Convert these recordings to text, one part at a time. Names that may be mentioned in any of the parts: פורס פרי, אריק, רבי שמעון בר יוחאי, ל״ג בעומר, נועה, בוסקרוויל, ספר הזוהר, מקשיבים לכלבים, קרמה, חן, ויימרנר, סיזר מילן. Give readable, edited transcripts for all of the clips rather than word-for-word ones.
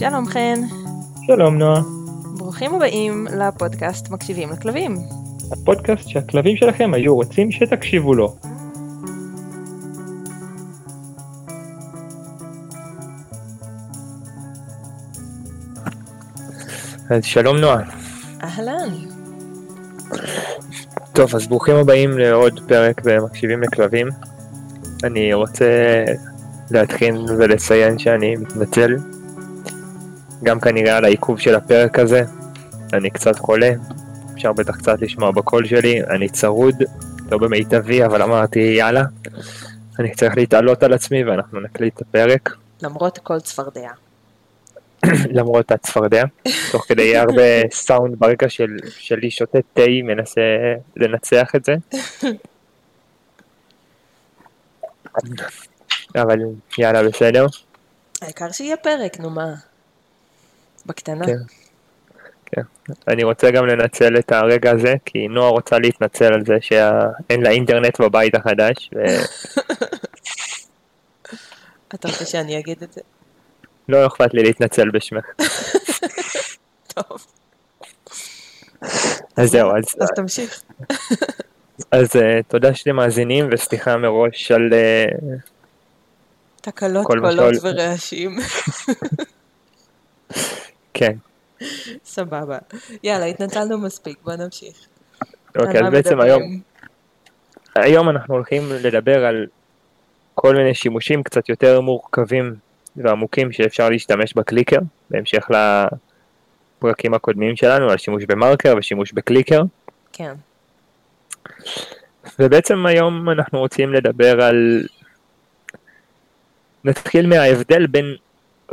שלום חן. שלום נועה. ברוכים הבאים לפודקאסט מקשיבים לכלבים. הפודקאסט שהכלבים שלכם היו רוצים שתקשיבו לו. אז שלום נועה. אהלן. טוב, אז ברוכים הבאים לעוד פרק במקשיבים לכלבים. אני רוצה להתחיל ולציין שאני מתנצל. גם כנראה על העיכוב של הפרק הזה. אני קצת חולה. אפשר בטח קצת לשמוע בקול שלי. אני צרוד, לא במיטבי, אבל אמרתי יאללה. אני צריך להתעלות על עצמי ואנחנו נקליט את הפרק. למרות כל צפרדיה. למרות הצפרדיה. תוך כדי הרבה סאונד ברקע שלי שותה תה, מנסה לנצח את זה. אבל יאללה בסדר. העיקר שיהיה פרק, נו מה? בקטנה. כן. כן. אני רוצה גם לנצל את הרגע הזה, כי נועה רוצה להתנצל על זה שאין לה אינטרנט בבית החדש. אתה רוצה שאני אגיד את זה? לא אכפת לי להתנצל בשמך. טוב. אז זהו, אז... אז תמשיך. אז תודה שאתם מאזינים, וסליחה מראש על... תקלות, קולות ורעשים. כן. סבבה. יאללה, התנצלנו מספיק, בוא נמשיך. אוקיי, אז בעצם היום אנחנו הולכים לדבר על כל מיני שימושים קצת יותר מורכבים ועמוקים שאפשר להשתמש בקליקר, בהמשך לפרקים הקודמים שלנו, על שימוש במרקר ושימוש בקליקר. כן. ובעצם היום אנחנו רוצים לדבר על... נתחיל מההבדל בין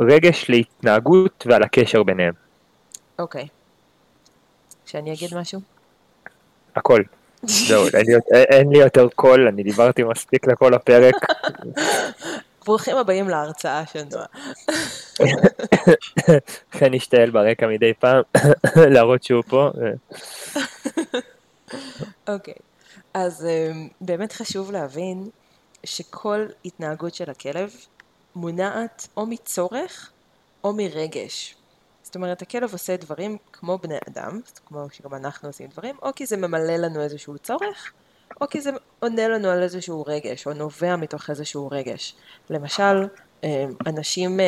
רגש להתנהגות ועל הקשר ביניהם. אוקיי. שאני אגיד משהו? הכל. זהו, אין לי יותר קול, אני דיברתי מספיק לכל הפרק. ברוכים הבאים להרצאה של נועה. חן השתהל ברקע מדי פעם, להראות שהוא פה. אוקיי. אז באמת חשוב להבין שכל התנהגות של הכלב מונעת או מצורך או מרגש. זאת אומרת, הכלב עושה דברים כמו בני אדם, כמו שגם אנחנו עושים דברים, או כי זה ממלא לנו איזשהו צורך, או כי זה עונה לנו על איזשהו רגש, או נובע מתוך איזשהו רגש. למשל, אנשים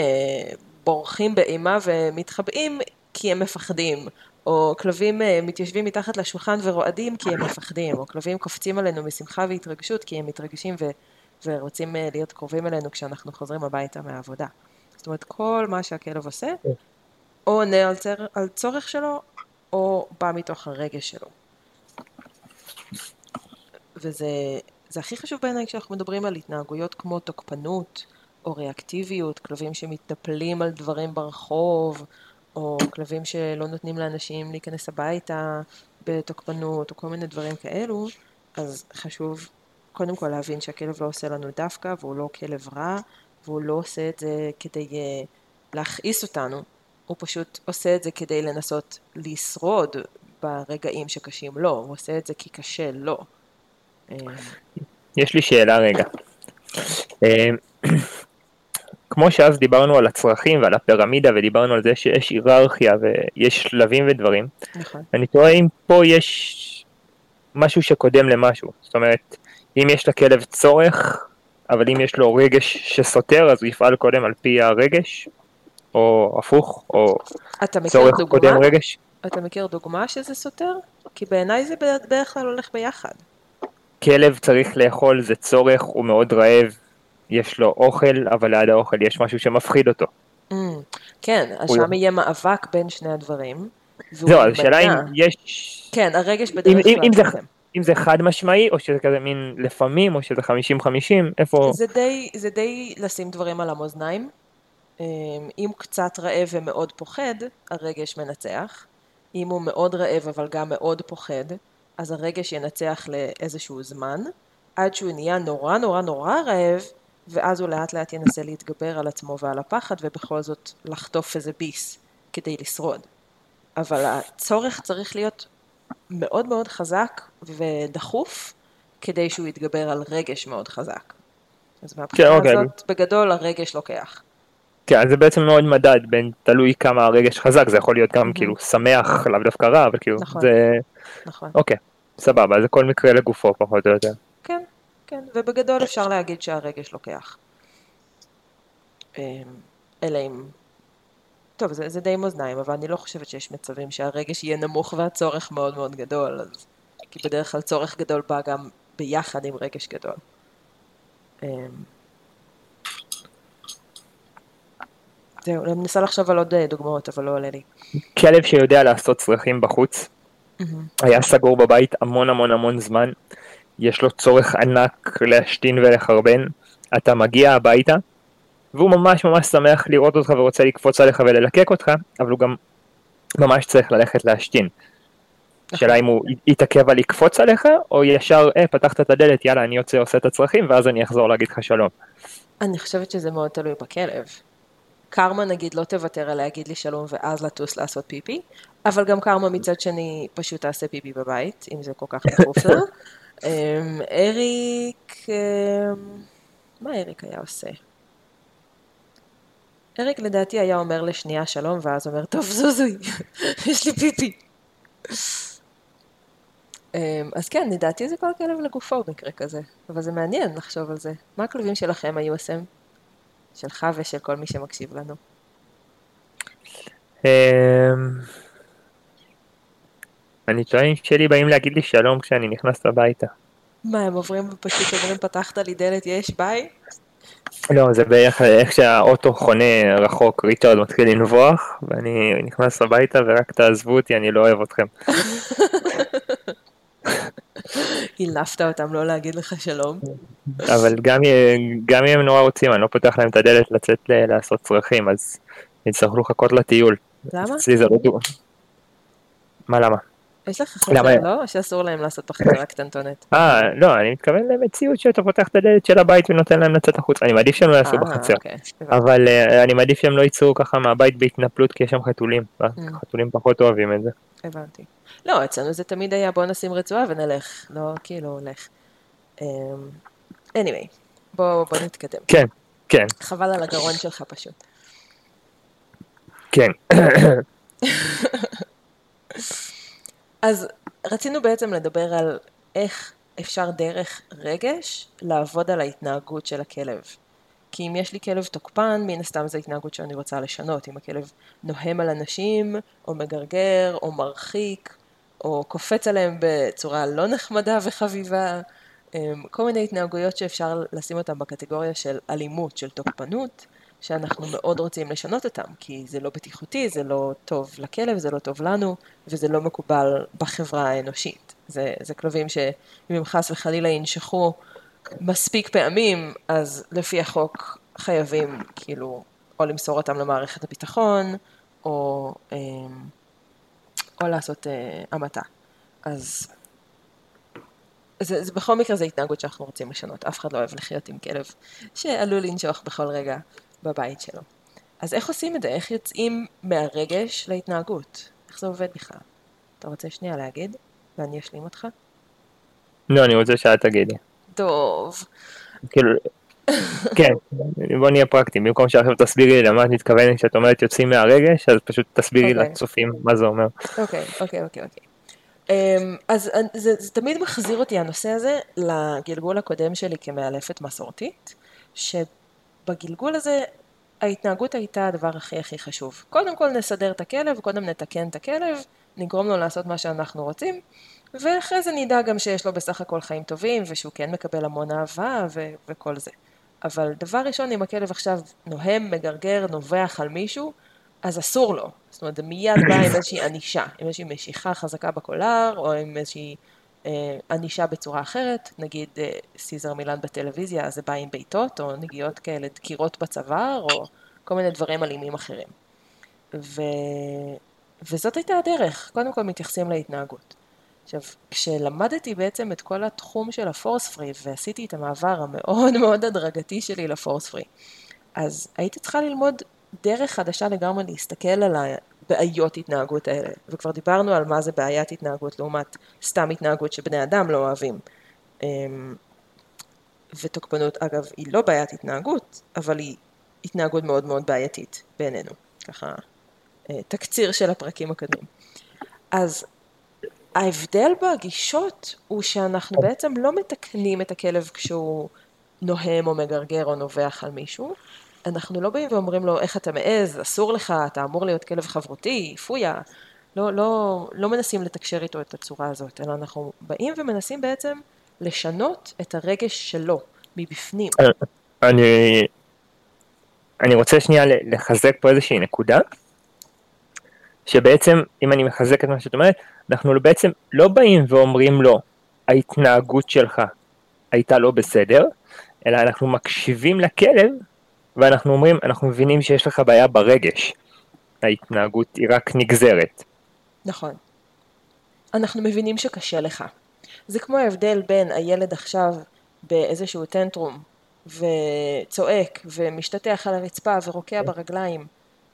בורחים באימה ומתחבאים כי הם מפחדים, או כלבים מתיישבים מתחת לשולחן ורועדים כי הם מפחדים, או כלבים קופצים עלינו משמחה והתרגשות כי הם מתרגשים ורוצים להיות קרובים אלינו כשאנחנו חוזרים הביתה מהעבודה. זאת אומרת, כל מה שהכלב עושה, או עונה על צורך שלו, או בא מתוך הרגש שלו. וזה הכי חשוב בעיניי כשאנחנו מדברים על התנהגויות כמו תוקפנות, או ריאקטיביות, כלבים שמתנפלים על דברים ברחוב, או כלבים שלא נותנים לאנשים להיכנס הביתה בתוקפנות, או כל מיני דברים כאלו. אז חשוב קודם כל להבין שהכלב לא עושה לנו דווקא, והוא לא כלב רע, והוא לא עושה את זה כדי להכעיס אותנו. הוא פשוט עושה את זה כדי לנסות לשרוד ברגעים שקשים לו. הוא עושה את זה כי קשה לו. יש לי שאלה רגע. כמו שאז דיברנו על הצרכים ועל הפירמידה, ודיברנו על זה שיש היררכיה ויש שלבים ודברים. נכון. אני תוהה אם פה יש משהו שקודם למשהו. זאת אומרת, אם יש לכלב צורך, אבל אם יש לו רגש שסותר, אז הוא יפעל קודם על פי הרגש, או הפוך, או צורך קודם רגש. אתה מכיר דוגמה שזה סותר? כי בעיניי זה בערך כלל הולך ביחד. כלב צריך לאכול, זה צורך, הוא מאוד רעב. יש לו אוכל, אבל ליד האוכל יש משהו שמפחיד אותו. כן, אז שם יהיה מאבק בין שני הדברים. זהו, אז שאלה אם יש... כן, הרגש בדרך כלל. אם זה חד משמעי, או שזה כזה מין לפעמים, או שזה 50-50, איפה... זה די לשים דברים על המאזניים. אם קצת רעב ומאוד פוחד, הרגש מנצח. אם הוא מאוד רעב, אבל גם מאוד פוחד, אז הרגש ינצח לאיזשהו זמן, עד שהוא נהיה נורא נורא נורא רעב, ואז הוא לאט לאט ינסה להתגבר על עצמו ועל הפחד, ובכל זאת לחטוף איזה ביס כדי לשרוד. אבל הצורך צריך להיות מאוד מאוד חזק ודחוף, כדי שהוא יתגבר על רגש מאוד חזק. אז מהבחינה הזאת, בגדול הרגש לוקח. כן, זה בעצם מאוד מדד, בין תלוי כמה הרגש חזק, זה יכול להיות גם כאילו שמח, לאו דווקא רע, אבל כאילו זה... נכון. אוקיי, סבבה, זה כל מקרה לגופו פחות או יותר. כן, כן, ובגדול אפשר להגיד שהרגש לוקח. אלא אם... טוב, זה די מאזניים, אבל אני לא חושבת שיש מצבים שהרגש יהיה נמוך והצורך מאוד מאוד גדול, אז... כי בדרך כלל צורך גדול בא גם ביחד עם רגש גדול. זהו, אני מנסה לחשוב על עוד דוגמאות, אבל לא עולה לי. כלב שיודע לעשות צרכים בחוץ, היה סגור בבית המון המון המון זמן, יש לו צורך ענק להשתין ולחרבן, אתה מגיע הביתה, והוא ממש ממש שמח לראות אותך ורוצה לקפוץ עליך וללקק אותך, אבל הוא גם ממש צריך ללכת להשתין. שאלה אם הוא יתעכב על לקפוץ עליך, או ישר, פתחת את הדלת, יאללה, אני יוצא, עושה את הצרכים, ואז אני אחזור להגיד לך שלום. אני חושבת שזה מאוד תלוי בכלב. קרמה נגיד לא תוותר אלא יגיד לי שלום ואז לטוס לעשות פיפי, אבל גם קרמה מצד שני פשוט תעשה פיפי בבית, אם זה כל כך נחוף לה. אריק, מה אריק היה עושה? אריק לדעתי היה אומר לשנייה שלום ואז אומר, טוב זוזוי, יש לי פיפי. אז כן, לדעתי זה כל כלב לגופו במקרה כזה, אבל זה מעניין לחשוב על זה. מה הכלבים שלכם היו עושים? שלך ושל כל מי שמקשיב לנו. אני טוען שלי באים להגיד לי שלום כשאני נכנס לביתה. מה, הם עוברים ופשוט אומרים, פתחת לי דלת, יש ביי? לא, זה בערך איך שהאוטו חונה רחוק, ריצ'רד מתחיל לנבוח, ואני נכנס לביתה ורק תעזבו אותי, אני לא אוהב אתכם. הילפת אותם לא להגיד לך שלום. אבל גם אם הם נורא רוצים, אני לא פותח להם את הדלת לצאת לעשות צרכים, אז נצטרכו לחכות לטיול. למה? סיזר מילן. מה למה? יש לך חוזר, לא? או שאסור להם לעשות בחזרה קטנטונת? לא, אני מתכוון למציאות שאתה פותח את הדלת של הבית ונותן להם לצאת החוצה. אני מעדיף שהם לא יעשו בחצר. אבל אני מעדיף שהם לא ייצאו ככה מהבית בהתנפלות, כי יש שם חתולים. חתולים פחות אוהבים את זה. הבנתי. לא, אצלנו זה תמיד היה, בוא נשים רצועה ונלך. לא, כאילו, הולך. anyway, בוא נתקדם. כן, כן. חבל על הגרון שלך פשוט. כן. אז רצינו בעצם לדבר על איך אפשר דרך רגש לעבוד על ההתנהגות של הכלב. כי אם יש לי כלב תוקפן, מן הסתם זו התנהגות שאני רוצה לשנות. אם הכלב נוהם על אנשים, או מגרגר, או מרחיק, או קופץ עליהם בצורה לא נחמדה וחביבה, כל מיני התנהגויות שאפשר לשים אותם בקטגוריה של אלימות, של תוקפנות, שאנחנו מאוד רוצים לשנות אותם, כי זה לא בטיחותי, זה לא טוב לכלב, זה לא טוב לנו, וזה לא מקובל בחברה האנושית. זה כלבים שאם הם חס וחלילה ינשכו מספיק פעמים, אז לפי החוק חייבים כאילו או למסור אותם למערכת הביטחון, או לעשות המתה. אז זה בכל מקרה זה התנהגות שאנחנו רוצים לשנות. אף אחד לא אוהב לחיות עם כלב שעלול לנשוך בכל רגע בבית שלו. אז איך עושים את זה? איך יוצאים מהרגש להתנהגות? איך זה עובד בכלל? אתה רוצה שנייה להגיד? ואני אשלים אותך? לא, אני רוצה שאת תגידי. טוב. כאילו, כן, בוא נהיה פרקטי. במקום שעכשיו תסבירי לי למה את מתכוונת כשאת אומרת יוצאים מהרגש, אז פשוט תסבירי לצופים מה זה אומר. אוקיי. אז זה תמיד מחזיר אותי הנושא הזה לגלגול הקודם שלי כמאלפת מסורתית, שבגלגול הזה ההתנהגות הייתה הדבר הכי הכי חשוב. קודם כל נסדר את הכלב, קודם נתקן את הכלב, נגרום לו לעשות מה שאנחנו רוצים, ואחרי זה נדע גם שיש לו בסך הכל חיים טובים, ושהוא כן מקבל המון אהבה וכל זה. אבל דבר ראשון, אם הכלב עכשיו נוהם, מגרגר, נובח על מישהו, אז אסור לו. זאת אומרת, זה מיד בא עם איזושהי ענישה, עם איזושהי משיכה חזקה בקולר, או עם איזושהי ענישה בצורה אחרת. נגיד סיזר מילן בטלוויזיה, אז זה בא עם ביתות, או נגיעות כאלה דקירות בצוואר, או כל מיני דברים אלימים אחרים. וזאת הייתה הדרך. קודם כל מתייחסים להתנהגות. עכשיו, כשלמדתי בעצם את כל התחום של הפורס פרי, ועשיתי את המעבר המאוד מאוד הדרגתי שלי לפורס פרי, אז הייתי צריכה ללמוד דרך חדשה לגמרי להסתכל על הבעיות התנהגות האלה, וכבר דיברנו על מה זה בעיית התנהגות לעומת סתם התנהגות שבני אדם לא אוהבים. ותוקפנות, אגב, היא לא בעיית התנהגות, אבל היא התנהגות מאוד מאוד בעייתית בינינו. ככה, תקציר של הפרקים הקדמים. אז ההבדל בגישות הוא שאנחנו בעצם לא מתקנים את הכלב כשהוא נוהם או מגרגר או נובח על מישהו. אנחנו לא באים ואומרים לו, איך אתה מעז, אסור לך, אתה אמור להיות כלב חברותי, פויה. לא, לא, לא מנסים לתקשר איתו את הצורה הזאת, אלא אנחנו באים ומנסים בעצם לשנות את הרגש שלו מבפנים. אני רוצה שנייה לחזק פה איזושהי נקודה, שבעצם, אם אני מחזק את מה שאת אומרת, אנחנו בעצם לא באים ואומרים לו, ההתנהגות שלך הייתה לא בסדר, אלא אנחנו מקשיבים לכלב, ואנחנו אומרים, אנחנו מבינים שיש לך בעיה ברגש. ההתנהגות היא רק נגזרת. נכון. אנחנו מבינים שקשה לך. זה כמו ההבדל בין הילד עכשיו באיזשהו טנטרום, וצועק ומשתתח על הרצפה ורוקע ברגליים,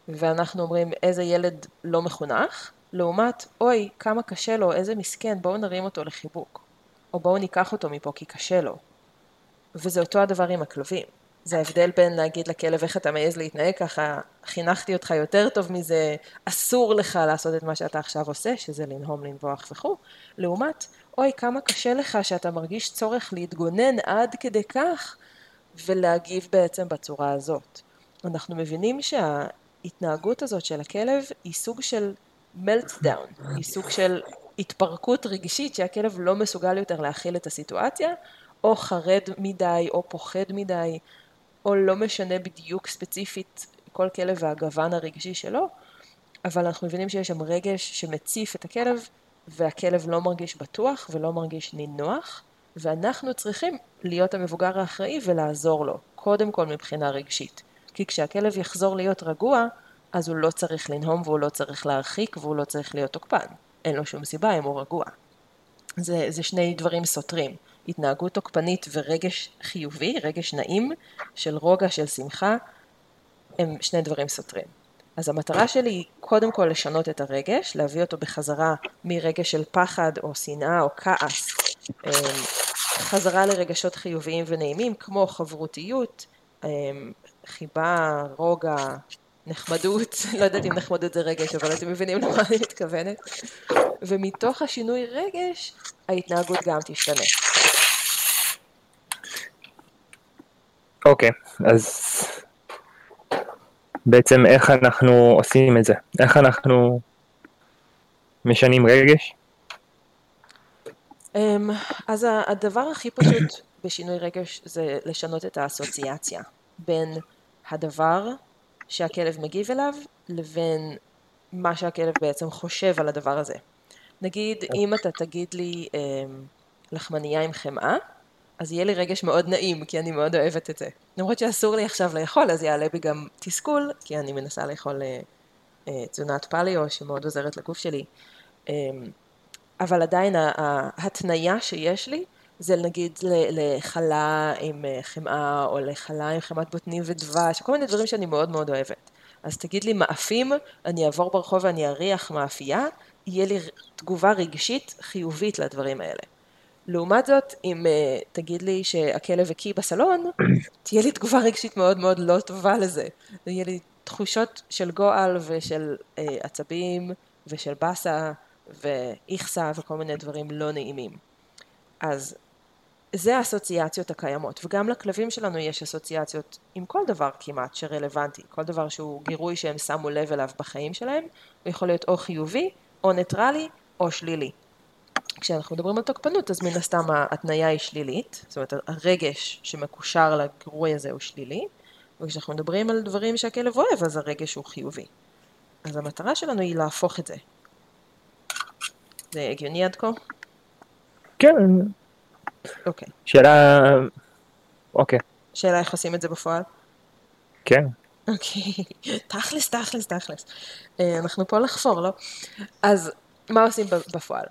ואנחנו אומרים איזה ילד לא מחונך, לעומת, אוי, כמה קשה לו, איזה מסכן, בואו נרים אותו לחיבוק, או בואו ניקח אותו מפה כי קשה לו. וזה אותו הדבר עם הכלבים. זה ההבדל בין להגיד לכלב איך אתה מעז להתנהג ככה, חינכתי אותך יותר טוב מזה, אסור לך לעשות את מה שאתה עכשיו עושה, שזה לנהום, לנבוח וכו'. לעומת, אוי, כמה קשה לך שאתה מרגיש צורך להתגונן עד כדי כך, ולהגיב בעצם בצורה הזאת. אנחנו מבינים שההתנהגות הזאת של הכלב היא סוג של meltdown, היא סוג של התפרקות רגישית שהכלב לא מסוגל יותר להכיל את הסיטואציה, או חרד מדי, או פוחד מדי, או לא משנה בדיוק ספציפית כל כלב והגוון הרגשי שלו, אבל אנחנו מבינים שיש שם רגש שמציף את הכלב, והכלב לא מרגיש בטוח ולא מרגיש נינוח, ואנחנו צריכים להיות המבוגר האחראי ולעזור לו, קודם כל מבחינה רגשית. כי כשהכלב יחזור להיות רגוע, אז הוא לא צריך לנהום והוא לא צריך להרחיק והוא לא צריך להיות תוקפן. אין לו שום סיבה אם הוא רגוע. זה שני דברים סותרים. התנהגות תוקפנית ורגש חיובי, רגש נעים, של רוגע, של שמחה, הם שני דברים סותרים. אז המטרה שלי היא קודם כל לשנות את הרגש, להביא אותו בחזרה מרגש של פחד או שנאה או כעס, חזרה לרגשות חיוביים ונעימים, כמו חברותיות, חיבה, רוגע, נחמדות, לא יודעת אם נחמדות זה רגש, אבל אתם מבינים למה אני מתכוונת, ומתוך השינוי רגש, ההתנהגות גם תשתנה. אוקיי, אז בעצם איך אנחנו עושים את זה? איך אנחנו משנים רגש? אז הדבר הכי פשוט בשינוי רגש זה לשנות את האסוציאציה בין הדבר שהכלב מגיב אליו לבין מה שהכלב בעצם חושב על הדבר הזה. נגיד, אם אתה תגיד לי לחמנייה עם חמאה, אז יהיה לי רגש מאוד נעים, כי אני מאוד אוהבת את זה. למרות שאסור לי עכשיו לאכול, אז יעלה בי גם תסכול, כי אני מנסה לאכול תזונת פליו, שמאוד עוזרת לגוף שלי. אבל עדיין ההתניה שיש לי, זה נגיד לחלה עם חמאה, או לחלה עם חמת בוטנים ודבש, כל מיני דברים שאני מאוד מאוד אוהבת. אז תגיד לי מאפים, אני אעבור ברחוב ואני אריח מאפייה, יהיה לי תגובה רגשית חיובית לדברים האלה. לעומת זאת, אם תגיד לי שהכלב הקיא בסלון, תהיה לי תגובה רגשית מאוד מאוד לא טובה לזה. יהיה לי תחושות של גועל ושל עצבים ושל בסה ואיכסה וכל מיני דברים לא נעימים. אז זה האסוציאציות הקיימות, וגם לכלבים שלנו יש אסוציאציות עם כל דבר כמעט שרלוונטי, כל דבר שהוא גירוי שהם שמו לב אליו בחיים שלהם, הוא יכול להיות או חיובי, או ניטרלי, או שלילי. כשאנחנו מדברים על תוקפנות, אז מן הסתם ההתניה היא שלילית, זאת אומרת הרגש שמקושר לגירוי הזה הוא שלילי, וכשאנחנו מדברים על דברים שהכלב אוהב, אז הרגש הוא חיובי. אז המטרה שלנו היא להפוך את זה. זה הגיוני עד כה? כן. אוקיי. שאלה... אוקיי. שאלה איך עושים את זה בפועל? כן. אוקיי. תכלס, תכלס, תכלס. אנחנו פה לחפור, לא? אז מה עושים בפועל?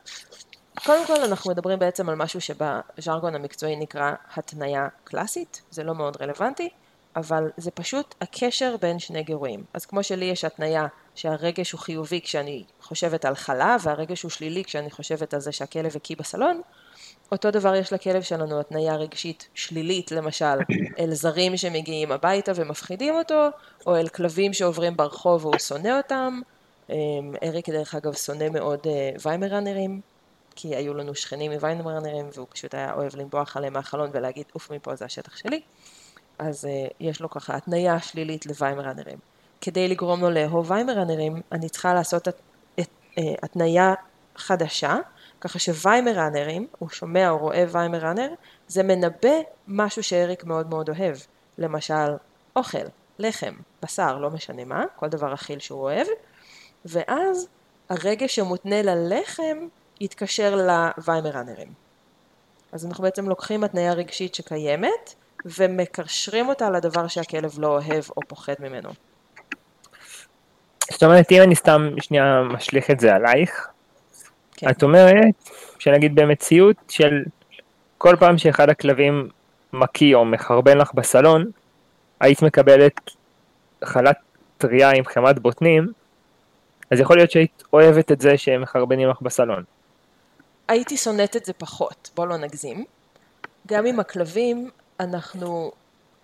קודם כל אנחנו מדברים בעצם על משהו שבז'רגון המקצועי נקרא התניה קלאסית, זה לא מאוד רלוונטי, אבל זה פשוט הקשר בין שני גירויים. אז כמו שלי יש התניה שהרגש הוא חיובי כשאני חושבת על חלה, והרגש הוא שלילי כשאני חושבת על זה שהכלב הקיא בסלון, אותו דבר יש לכלב שלנו, התניה רגשית שלילית, למשל, אל זרים שמגיעים הביתה ומפחידים אותו, או אל כלבים שעוברים ברחוב והוא שונא אותם. אריק דרך אגב שונא מאוד ויימרנרים, כי היו לנו שכנים מוויימרנרים, והוא פשוט היה אוהב למבוח עליהם מהחלון ולהגיד, אוף מפה זה השטח שלי. אז יש לו ככה, התניה שלילית לוויימרנרים. כדי לגרום לו לאהוב ויימרנרים, אני צריכה לעשות התניה חדשה, ככה שוויימרנרים, הוא שומע או רואה ויימרנר, זה מנבא משהו שאריק מאוד מאוד אוהב. למשל, אוכל, לחם, בשר, לא משנה מה, כל דבר אכיל שהוא אוהב. ואז הרגש שמותנה ללחם יתקשר לוויימרנרים. אז אנחנו בעצם לוקחים התניה רגשית שקיימת, ומקשרים אותה לדבר שהכלב לא אוהב או פוחד ממנו. זאת אומרת, אם אני סתם שנייה משליך את זה עלייך, כן. את אומרת, שנגיד במציאות של כל פעם שאחד הכלבים מקיא או מחרבן לך בסלון, היית מקבלת חלת טריה עם חמת בוטנים, אז יכול להיות שהיית אוהבת את זה שהם מחרבנים לך בסלון. הייתי שונאת את זה פחות, בוא לא נגזים. גם עם הכלבים אנחנו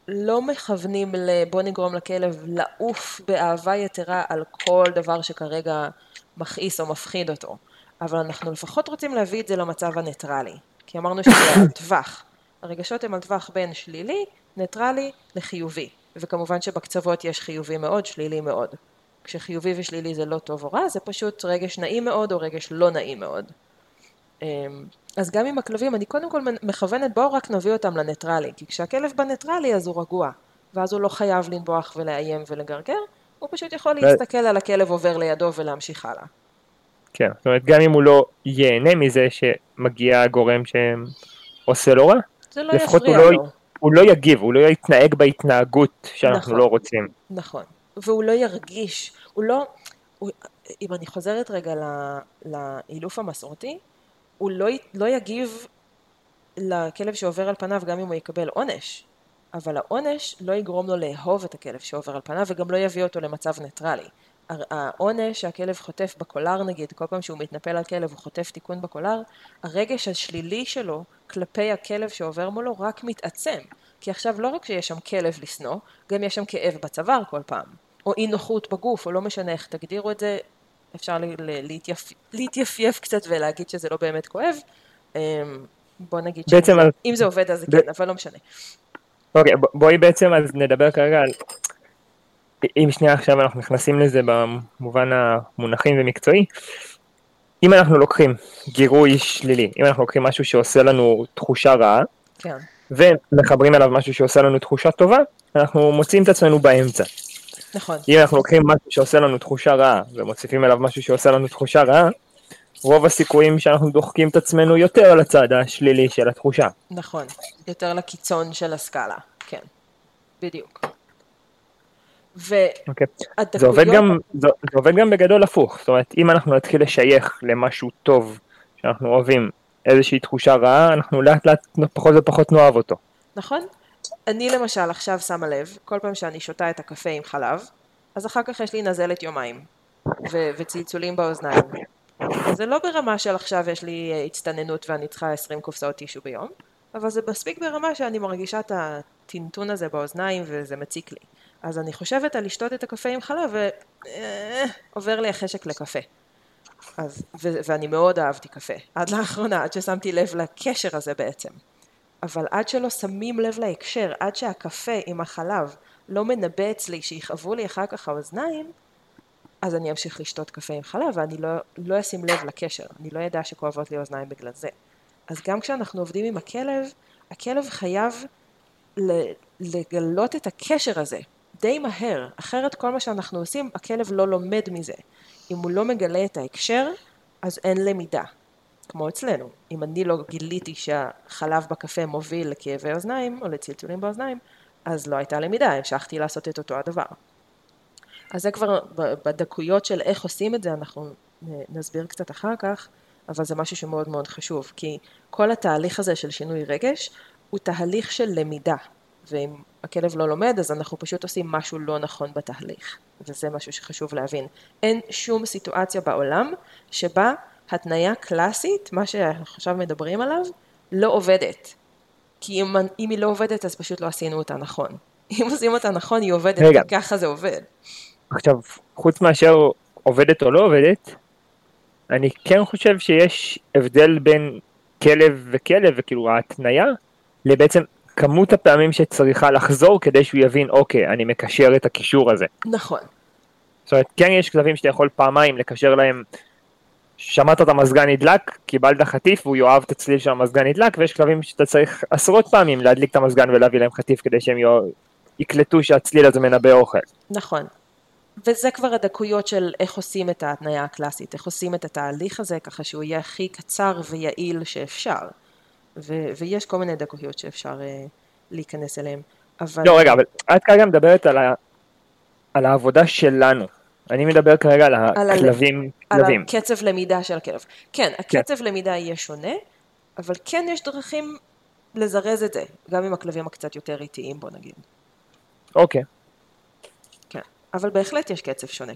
לא מכוונים לבוא נגרום לכלב לעוף באהבה יתרה על כל דבר שכרגע מכעיס או מפחיד אותו. אבל אנחנו לפחות רוצים להביא את זה למצב הניטרלי. כי אמרנו שזה על טווח. הרגשות הם על טווח בין שלילי, ניטרלי לחיובי. וכמובן שבקצוות יש חיובי מאוד, שלילי מאוד. כשחיובי ושלילי זה לא טוב או רע, זה פשוט רגש נעים מאוד או רגש לא נעים מאוד. אז גם עם הכלבים, אני קודם כל מכוונת, בואו רק נביא אותם לניטרלי. כי כשהכלב בניטרלי אז הוא רגוע. ואז הוא לא חייב לנבוח ולאיים ולגרגר. הוא פשוט יכול להסתכל על הכלב עובר לידו ולהמשיך הלאה. כן, זאת אומרת, גם אם הוא לא ייהנה מזה שמגיע הגורם שעושה לו רע, זה לא לפחות יפריע לו. הוא לא יגיב, הוא לא יתנהג בהתנהגות שאנחנו נכון, לא רוצים. נכון, והוא לא ירגיש, הוא לא, הוא, אם אני חוזרת רגע לאילוף המסורתי, הוא לא יגיב לכלב שעובר על פניו גם אם הוא יקבל עונש, אבל העונש לא יגרום לו לאהוב את הכלב שעובר על פניו וגם לא יביא אותו למצב ניטרלי. העונש שהכלב חוטף בקולר נגיד, כל פעם שהוא מתנפל על כלב הוא חוטף תיקון בקולר, הרגש השלילי שלו כלפי הכלב שעובר מולו רק מתעצם, כי עכשיו לא רק שיש שם כלב לסנוע, גם יש שם כאב בצוואר כל פעם, או אי נוחות בגוף, או לא משנה איך תגדירו את זה, אפשר להתייפייף קצת ולהגיד שזה לא באמת כואב, בוא נגיד שאם זה עובד אז כן, אבל לא משנה. אוקיי, בואי בעצם אז נדבר כרגע על... אם שנייה עכשיו אנחנו נכנסים לזה במובן המונחים ומקצועי, אם אנחנו לוקחים גירוי שלילי, אם אנחנו לוקחים משהו שעושה לנו תחושה רעה, כן. ומחברים עליו משהו שעושה לנו תחושה טובה, אנחנו מוצאים את עצמנו באמצע. נכון. אם אנחנו לוקחים משהו שעושה לנו תחושה רעה, ומוסיפים עליו משהו שעושה לנו תחושה רעה, רוב הסיכויים שאנחנו דוחקים את עצמנו יותר לצד השלילי של התחושה. נכון, יותר לקיצון של הסקאלה, כן, בדיוק. זה עובד גם בגדול הפוך, זאת אומרת אם אנחנו נתחיל לשייך למשהו טוב שאנחנו אוהבים איזושהי תחושה רעה, אנחנו לאט לאט פחות ופחות נאהב אותו. נכון, אני למשל עכשיו שמה לב, כל פעם שאני שותה את הקפה עם חלב, אז אחר כך יש לי נזלת יומיים וצלצולים באוזניים, זה לא ברמה של עכשיו יש לי הצטננות ואני צריכה 20 קופסאות טישו ביום, אבל זה מספיק ברמה שאני מרגישה את הטינטון הזה באוזניים וזה מציק לי. אז אני חושבת על לשתות את הקפה עם חלב, ועובר לי החשק לקפה. ואני מאוד אהבתי קפה, עד לאחרונה, עד ששמתי לב לקשר הזה בעצם. אבל עד שלא שמים לב להקשר, עד שהקפה עם החלב לא מנבא אצלי, שיכאבו לי אחר כך האוזניים, אז אני אמשיך לשתות קפה עם חלב, ואני לא אשים לב לקשר, אני לא ידע שכואבות לי אוזניים בגלל זה. אז גם כשאנחנו עובדים עם הכלב, הכלב חייב לגלות את הקשר הזה. די מהר, אחרת כל מה שאנחנו עושים, הכלב לא לומד מזה. אם הוא לא מגלה את ההקשר, אז אין למידה, כמו אצלנו. אם אני לא גיליתי שהחלב בקפה מוביל לכאבי אוזניים, או לצלצולים באוזניים, אז לא הייתה למידה, המשכתי לעשות את אותו הדבר. אז זה כבר בדקויות של איך עושים את זה, אנחנו נסביר קצת אחר כך, אבל זה משהו שמאוד מאוד חשוב, כי כל התהליך הזה של שינוי רגש, הוא תהליך של למידה. ואם הכלב לא לומד, אז אנחנו פשוט עושים משהו לא נכון בתהליך. וזה משהו שחשוב להבין. אין שום סיטואציה בעולם שבה התניה קלאסית, מה שאנחנו עכשיו מדברים עליו, לא עובדת. כי אם היא לא עובדת, אז פשוט לא עשינו אותה נכון. אם עושים אותה נכון, היא עובדת, רגע. וככה זה עובד. עכשיו, חוץ מאשר עובדת או לא עובדת, אני כן חושב שיש הבדל בין כלב וכלב, וכאילו ההתניה, לבעצם כמות הפעמים שצריכה לחזור, כדי שהוא יבין, אוקיי, אני מקשר את הקישור הזה. נכון. זאת אומרת, כן יש כלבים שאתה יכול פעמיים לקשר להם, שמעת את המזגן נדלק, קיבלת חטיף, והוא יאהב את הצליל של המזגן נדלק, ויש כלבים שאתה צריך עשרות פעמים להדליק את המזגן ולהביא להם חטיף, כדי שהם יקלטו שהצליל הזה מנבא אוכל. נכון. וזה כבר הדקויות של איך עושים את ההתניה הקלאסית, איך עושים את התהליך הזה, ככה שהוא יהיה הכי קצר ויעיל שאפשר. ויש כל מיני דקויות שאפשר להיכנס אליהם. אבל... לא, רגע, אבל את כרגע מדברת על, על העבודה שלנו. אני מדבר כרגע על הכלבים. על הקצב למידה של הכלב. כן, הקצב למידה יהיה שונה, אבל כן יש דרכים לזרז את זה, גם עם הכלבים הקצת יותר איטיים, בוא נגיד. אוקיי. כן, אבל בהחלט יש קצב שונה,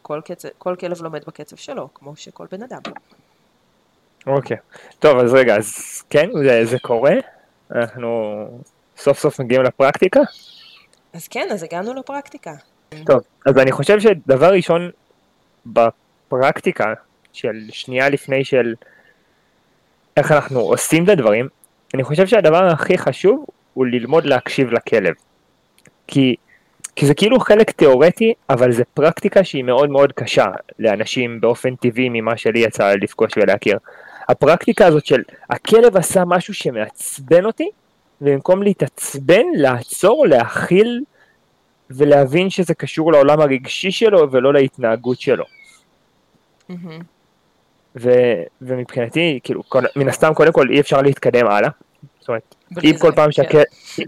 כל כלב לומד בקצב שלו, כמו שכל בן אדם. אוקיי. טוב, אז רגע, אז כן, זה קורה. אנחנו סוף סוף מגיעים לפרקטיקה. אז כן, אז הגענו לפרקטיקה. טוב, אז אני חושב שדבר ראשון בפרקטיקה של שנייה לפני של איך אנחנו עושים את הדברים, אני חושב שהדבר הכי חשוב הוא ללמוד להקשיב לכלב. כי זה כאילו חלק תיאורטי, אבל זה פרקטיקה שהיא מאוד מאוד קשה לאנשים באופן טבעי ממה שלי יצא לפגוש ולהכיר. הפרקטיקה הזאת של הכלב עשה משהו שמעצבן אותי, ובמקום להתעצבן, לעצור, להכיל ולהבין שזה קשור לעולם הרגשי שלו ולא להתנהגות שלו. ומבחינתי, כאילו, מן הסתם קודם כל אי אפשר להתקדם הלאה. זאת אומרת,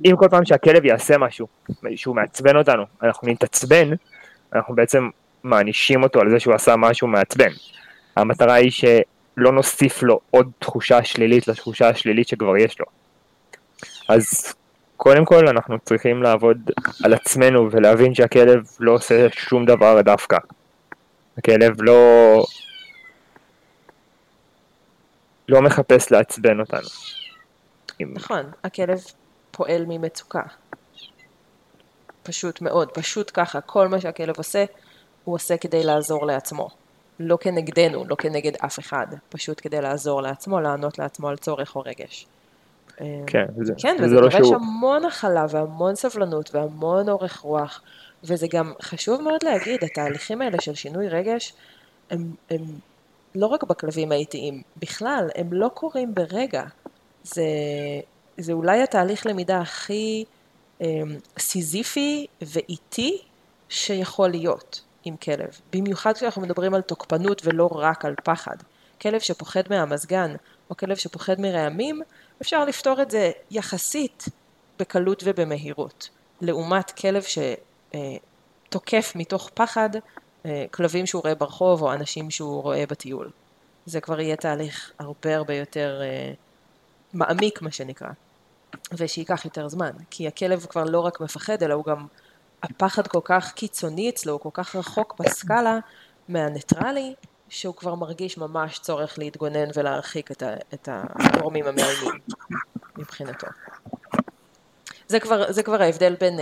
אם כל פעם שהכלב יעשה משהו, שהוא מעצבן אותנו, אנחנו נתעצבן, אנחנו בעצם מענישים אותו על זה שהוא עשה משהו מעצבן. המטרה היא שלא נוסיף לו עוד תחושה שלילית לתחושה השלילית שכבר יש לו. אז קודם כל אנחנו צריכים לעבוד על עצמנו ולהבין שהכלב לא עושה שום דבר דווקא. הכלב לא מחפש לעצבן אותנו. נכון, הכלב פועל ממצוקה. פשוט מאוד, פשוט ככה. כל מה שהכלב עושה, הוא עושה כדי לעזור לעצמו. לא כנגדנו, לא כנגד אף אחד. פשוט כדי לעזור לעצמו, לענות לעצמו על צורך או רגש. כן, וזה דורש המון הכלה והמון סבלנות והמון אורך רוח, וזה גם חשוב מאוד להגיד, התהליכים האלה של שינוי רגש, הם לא רק בכלבים האיטיים, בכלל, הם לא קורים ברגע. זה אולי התהליך למידה הכי סיזיפי ואיטי שיכול להיות עם כלב. במיוחד כשאנחנו מדברים על תוקפנות ולא רק על פחד. כלב שפוחד מהמזגן או כלב שפוחד מרעמים, אפשר לפתור את זה יחסית בקלות ובמהירות. לעומת כלב שתוקף מתוך פחד, כלבים שהוא רואה ברחוב או אנשים שהוא רואה בטיול. זה כבר יהיה תהליך הרבה הרבה יותר מעמיק מה שנקרא, ושייקח יותר זמן, כי הכלב כבר לא רק מפחד, אלא הוא גם, הפחד כל כך קיצוני אצלו, הוא כל כך רחוק בסקאלה מהניטרלי, שהוא כבר מרגיש ממש צורך להתגונן ולהרחיק את הגורמים המאיימים מבחינתו. זה כבר ההבדל בין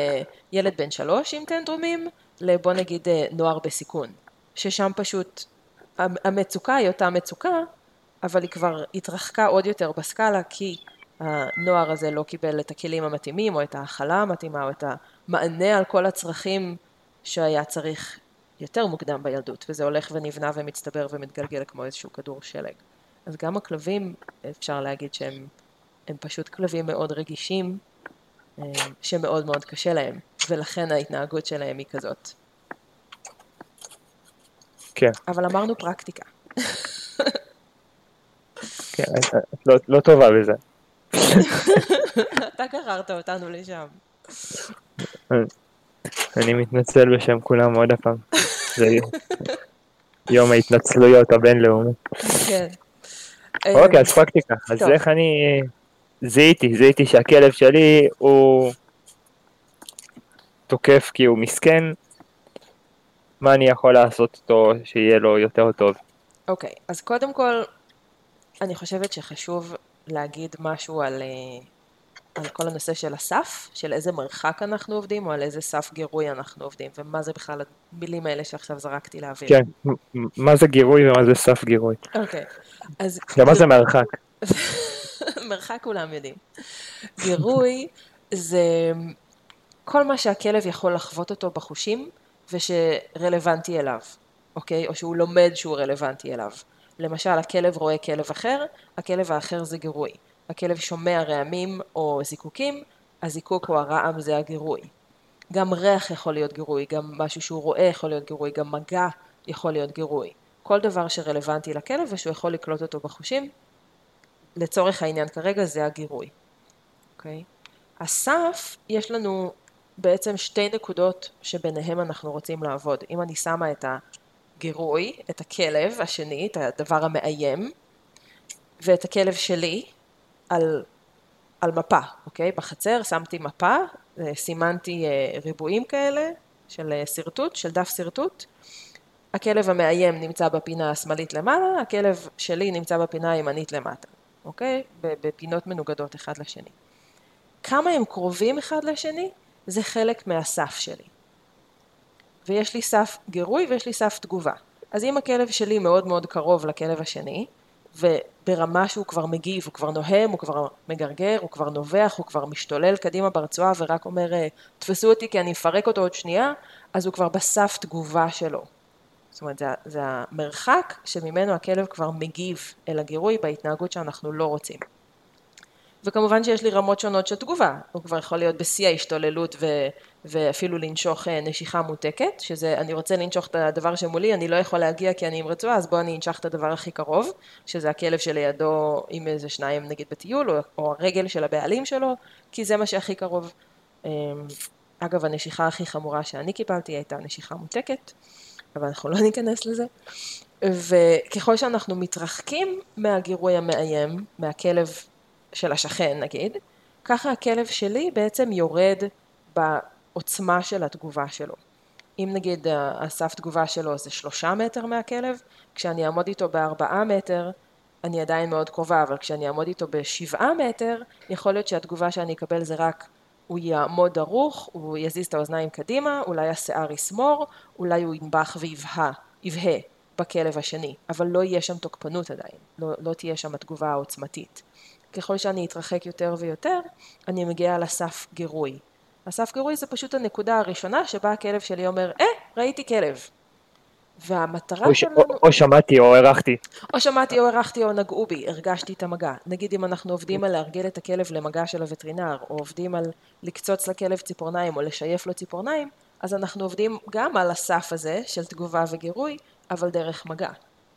ילד בן 3 עם טנטרומים, לבוא נגיד נוער בסיכון, ששם פשוט המצוקה היא אותה מצוקה, אבל היא כבר התרחקה עוד יותר בסקאלה, כי הנוער הזה לא קיבל את הכלים המתאימים, או את ההכלה המתאימה, או את המענה על כל הצרכים שהיה צריך יותר מוקדם בילדות, וזה הולך ונבנה ומצטבר ומתגלגל כמו איזשהו כדור שלג. אז גם הכלבים, אפשר להגיד שהם פשוט כלבים מאוד רגישים, שמאוד מאוד קשה להם, ולכן ההתנהגות שלהם היא כזאת. כן. אבל אמרנו פרקטיקה. כן, לא טובה בזה. אתה גררת אותנו לשם. אני מתנצל בשם כולם עוד הפעם. זה יום ההתנצלויות הבינלאומי. כן. אוקיי, אז פרקטיקה. אז איך אני זיהיתי שהכלב שלי הוא תוקף כי הוא מסכן. מה אני יכול לעשות אותו שיהיה לו יותר טוב? אוקיי, אז קודם כל אני חושבת שחשוב להגיד משהו על כל הנושא של הסף, של איזה מרחק אנחנו עובדים, או על איזה סף גירוי אנחנו עובדים, ומה זה בכלל המילים האלה שעכשיו זרקתי לאוויר. כן, מה זה גירוי ומה זה סף גירוי. אוקיי. ומה זה מרחק? מרחק כולם יודעים. גירוי זה כל מה שהכלב יכול לחוות אותו בחושים, ושרלוונטי אליו, אוקיי? או שהוא לומד שהוא רלוונטי אליו. למשל, הכלב רואה כלב אחר, הכלב האחר זה גירוי. הכלב שומע רעמים או זיקוקים, הזיקוק או הרעם זה הגירוי. גם ריח יכול להיות גירוי, גם משהו שהוא רואה יכול להיות גירוי, גם מגע יכול להיות גירוי. כל דבר שרלוונטי לכלב ושהוא יכול לקלוט אותו בחושים, לצורך העניין כרגע זה הגירוי. אוקיי? הסף, יש לנו בעצם שתי נקודות שביניהם אנחנו רוצים לעבוד. אם אני שמה את הגירוי, את הכלב השני, את הדבר המאיים, ואת הכלב שלי, על מפה, אוקיי? בחצר שמתי מפה, סימנתי ריבועים כאלה של סרטוט, של דף סרטוט. הכלב המאיים נמצא בפינה השמאלית למעלה, הכלב שלי נמצא בפינה הימנית למטה, אוקיי? בפינות מנוגדות אחד לשני. כמה הם קרובים אחד לשני, זה חלק מהסף שלי. ויש לי סף גירוי ויש לי סף תגובה. אז אם הכלב שלי מאוד מאוד קרוב לכלב השני, וברמה שהוא כבר מגיב, הוא כבר נוהם, הוא כבר מגרגר, הוא כבר נובח, הוא כבר משתולל קדימה ברצועה ורק אומר, תפסו אותי כי אני אפרק אותו עוד שנייה, אז הוא כבר בסף תגובה שלו. זאת אומרת, זה המרחק שממנו הכלב כבר מגיב אל הגירוי בהתנהגות שאנחנו לא רוצים. וכמובן שיש לי רמות שונות של תגובה, הוא כבר יכול להיות בשיא ההשתוללות ואפילו לנשוך נשיכה מותקת, שזה אני רוצה לנשוך את הדבר שמולי, אני לא יכול להגיע כי אני עם רצועה, אז בוא אני אנשך את הדבר הכי קרוב, שזה הכלב שלידו עם איזה שניים נגיד בטיול, או הרגל של הבעלים שלו, כי זה מה שהכי קרוב. אגב, הנשיכה הכי חמורה שאני קיבלתי הייתה נשיכה מותקת, אבל אנחנו לא ניכנס לזה. וככל שאנחנו מתרחקים מהגירוי המאיים, מהכלב של השכן נגיד, ככה הכלב שלי בעצם יורד בעוצמה של התגובה שלו. אם נגיד הסף תגובה שלו זה 3 מטר מהכלב, כשאני אעמוד איתו ב4 מטר, אני עדיין מאוד קרובה, אבל כשאני אעמוד איתו ב7 מטר, יכול להיות שהתגובה שאני אקבל זה רק, הוא יעמוד ערוך, הוא יזיז את האוזניים קדימה, אולי השיער יסמור, אולי הוא ינבח ויבהה בכלב השני, אבל לא יהיה שם תוקפנות עדיין, לא תהיה שם התגובה העוצמתית. ככל שאני אתרחק יותר ויותר, אני מגיעה לסף גירוי. הסף גירוי זה פשוט הנקודה הראשונה שבה הכלב שלי אומר, ראיתי כלב. והמטרה שלנו... או שמעתי או הרחתי. או שמעתי או הרחתי או נגעו בי, הרגשתי את המגע. נגיד אם אנחנו עובדים על להרגל את הכלב למגע של הווטרינר, או עובדים על לקצוץ לכלב ציפורניים או לשייף לו ציפורניים, אז אנחנו עובדים גם על הסף הזה של תגובה וגירוי, אבל דרך מגע.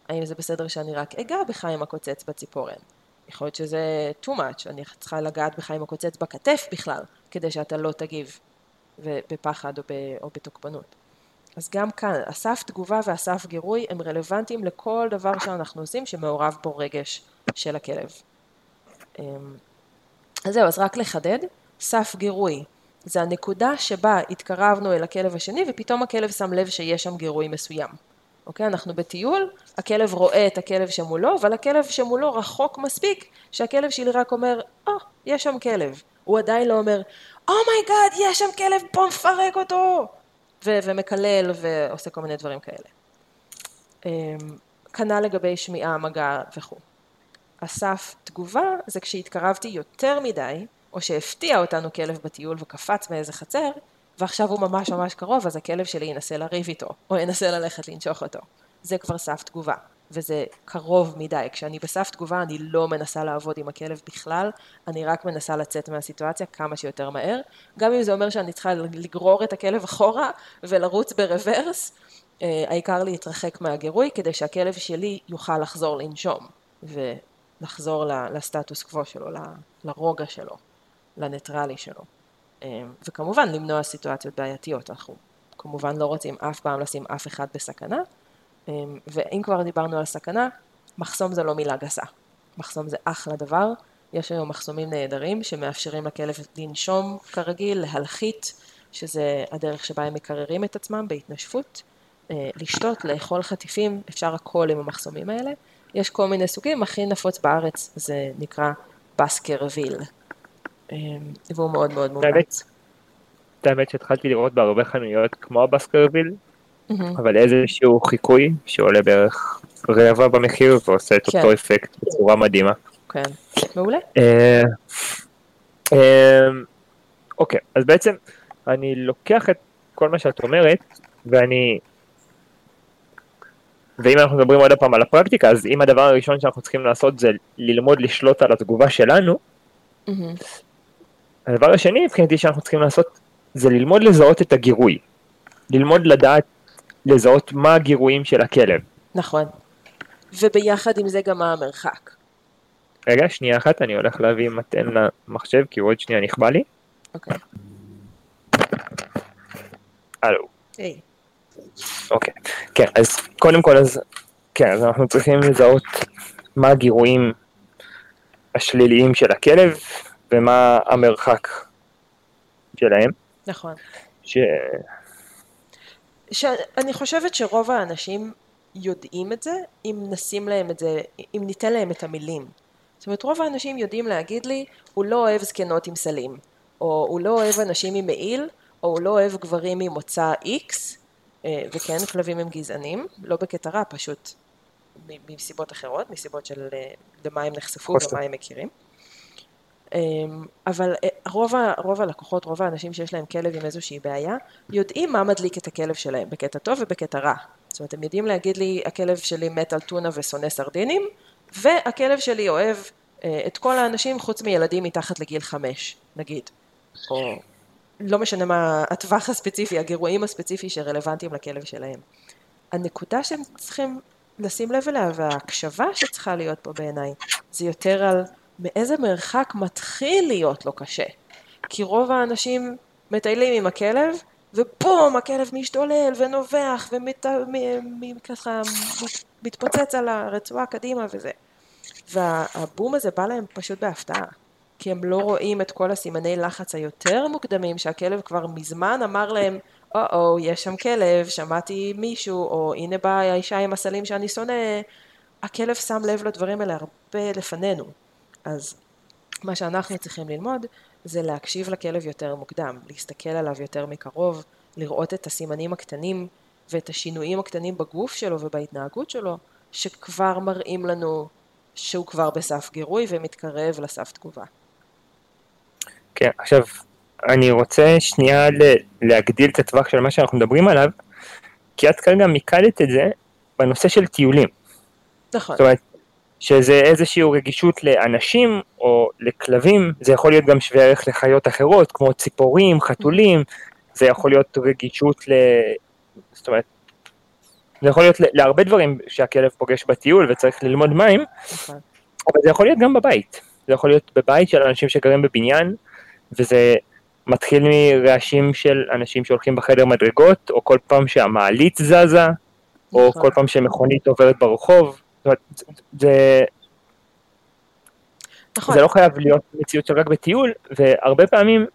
האם זה בסדר שאני רק אגע בך עם הקוצץ בציפורן? יכול להיות שזה too much, אני צריכה לגעת בך עם הקוצץ בכתף בכלל, כדי שאתה לא תגיב בפחד או בתוקפנות. אז גם כאן, הסף תגובה והסף גירוי הם רלוונטיים לכל דבר שאנחנו עושים שמעורב בו רגש של הכלב. אז זהו, אז רק לחדד, סף גירוי זה הנקודה שבה התקרבנו אל הכלב השני ופתאום הכלב שם לב שיש שם גירוי מסוים. אוקיי, אנחנו בטיול, הכלב רואה את הכלב שמולו, אבל הכלב שמולו רחוק מספיק, שהכלב שלי רק אומר, יש שם כלב. הוא עדיין לא אומר, Oh my God, יש שם כלב, בוא נפרק אותו. ומקלל ועושה כל מיני דברים כאלה. כנ"ל לגבי שמיעה, מגע וכו'. הסף תגובה זה כשהתקרבתי יותר מדי, או שהפתיע אותנו כלב בטיול וקפץ מאיזה חצר, ועכשיו הוא ממש ממש קרוב, אז הכלב שלי ינסה לריב איתו, או ינסה ללכת לנשוך אותו. זה כבר סף תגובה, וזה קרוב מדי. כשאני בסף תגובה, אני לא מנסה לעבוד עם הכלב בכלל, אני רק מנסה לצאת מהסיטואציה כמה שיותר מהר, גם אם זה אומר שאני צריכה לגרור את הכלב אחורה, ולרוץ ברוורס, העיקר להתרחק מהגירוי, כדי שהכלב שלי יוכל לחזור לנשום, ולחזור לסטטוס קוו שלו, לרוגע שלו, לניטרלי שלו. וכמובן למנוע סיטואציות בעייתיות, אנחנו כמובן לא רוצים אף פעם לשים אף אחד בסכנה, ואם כבר דיברנו על סכנה, מחסום זה לא מילה גסה, מחסום זה אחלה דבר, יש היום מחסומים נהדרים שמאפשרים לכלב לנשום כרגיל, להלחית, שזה הדרך שבה הם מקררים את עצמם בהתנשפות, לשתות, לאכול חטיפים, אפשר הכל עם המחסומים האלה, יש כל מיני סוגים, הכי נפוץ בארץ זה נקרא בוסקרוויל, והוא מאוד מאוד מומלץ. האמת שהתחלתי לראות בהרבה חנויות כמו הבוסקרוויל, אבל איזשהו חיקוי שעולה בערך רבע במחיר ועושה את אותו אפקט בצורה מדהימה. כן, מעולה. אוקיי, אז בעצם אני לוקח את כל מה שאת אומרת, ואם אנחנו מדברים עוד הפעם על הפרקטיקה, אז אם הדבר הראשון שאנחנו צריכים לעשות זה ללמוד לשלוט על התגובה שלנו, הדבר השני מבחינתי שאנחנו צריכים לעשות זה ללמוד לזהות את הגירוי, ללמוד לדעת לזהות מה הגירויים של הכלב. נכון, וביחד עם זה גם המרחק. רגע, שנייה אחת, אני הולך להביא מתן למחשב, כי עוד שנייה נכבה לי. אוקיי. הלו. היי. אוקיי, כן, אז קודם כל, אז אנחנו צריכים לזהות מה הגירויים השליליים של הכלב, ומה המרחק שלהם. נכון. שאני חושבת שרוב האנשים יודעים את זה, אם נשים להם את זה, אם ניתן להם את המילים. זאת אומרת, רוב האנשים יודעים להגיד לי, הוא לא אוהב זקנות עם סלים, או הוא לא אוהב אנשים עם מעיל, או הוא לא אוהב גברים עם מוצא X, וכן, כלבים הם גזענים, לא בקטרה, פשוט מסיבות אחרות, מסיבות של למה הם נחשפו ולמה הם מכירים. אבל רוב הלקוחות, רוב האנשים שיש להם כלב עם איזושהי בעיה, יודעים מה מדליק את הכלב שלהם, בקטע טוב ובקטע רע. זאת אומרת, הם יודעים להגיד לי, הכלב שלי מת על טונה ושונא סרדינים, והכלב שלי אוהב את כל האנשים חוץ מילדים מתחת לגיל 5, נגיד. או לא משנה מה הטווח הספציפי, הגירויים הספציפי שרלוונטיים לכלב שלהם. הנקודה שהם צריכים לשים לב אליה, וההקשבה שצריכה להיות פה בעיניי, זה יותר על מאיזה מרחק מתחיל להיות לו קשה. כי רוב האנשים מטיילים עם הכלב, ובום, הכלב משתולל ונובח, וככה מתפוצץ על הרצועה הקדימה וזה. והבום הזה בא להם פשוט בהפתעה. כי הם לא רואים את כל הסימני לחץ היותר מוקדמים, שהכלב כבר מזמן אמר להם, או-או, יש שם כלב, שמעתי מישהו, או הנה באה האישה עם הסלים שאני שונא. הכלב שם לב לדברים האלה הרבה לפנינו. אז מה שאנחנו צריכים ללמוד, זה להקשיב לכלב יותר מוקדם, להסתכל עליו יותר מקרוב, לראות את הסימנים הקטנים, ואת השינויים הקטנים בגוף שלו ובהתנהגות שלו, שכבר מראים לנו שהוא כבר בסף גירוי ומתקרב לסף תגובה. כן, עכשיו, אני רוצה שנייה להגדיל את הטווח של מה שאנחנו מדברים עליו, כי את כרגע מיקדת את זה בנושא של טיולים. נכון. זאת אומרת, שזה איזושהי רגישות לאנשים או לכלבים, זה יכול להיות גם שווה ערך לחיות אחרות, כמו ציפורים, חתולים, זה יכול להיות רגישות זאת אומרת, זה יכול להיות להרבה דברים שהכלב פוגש בטיול וצריך ללמוד מים, אבל זה יכול להיות גם בבית. זה יכול להיות בבית של אנשים שגרים בבניין, וזה מתחיל מרעשים של אנשים שהולכים בחדר מדרגות, או כל פעם שהמעלית זזה, או כל פעם שמכונית עוברת ברחוב. זה לא חייב להיות מציאות של רק בטיול, והרבה פעמים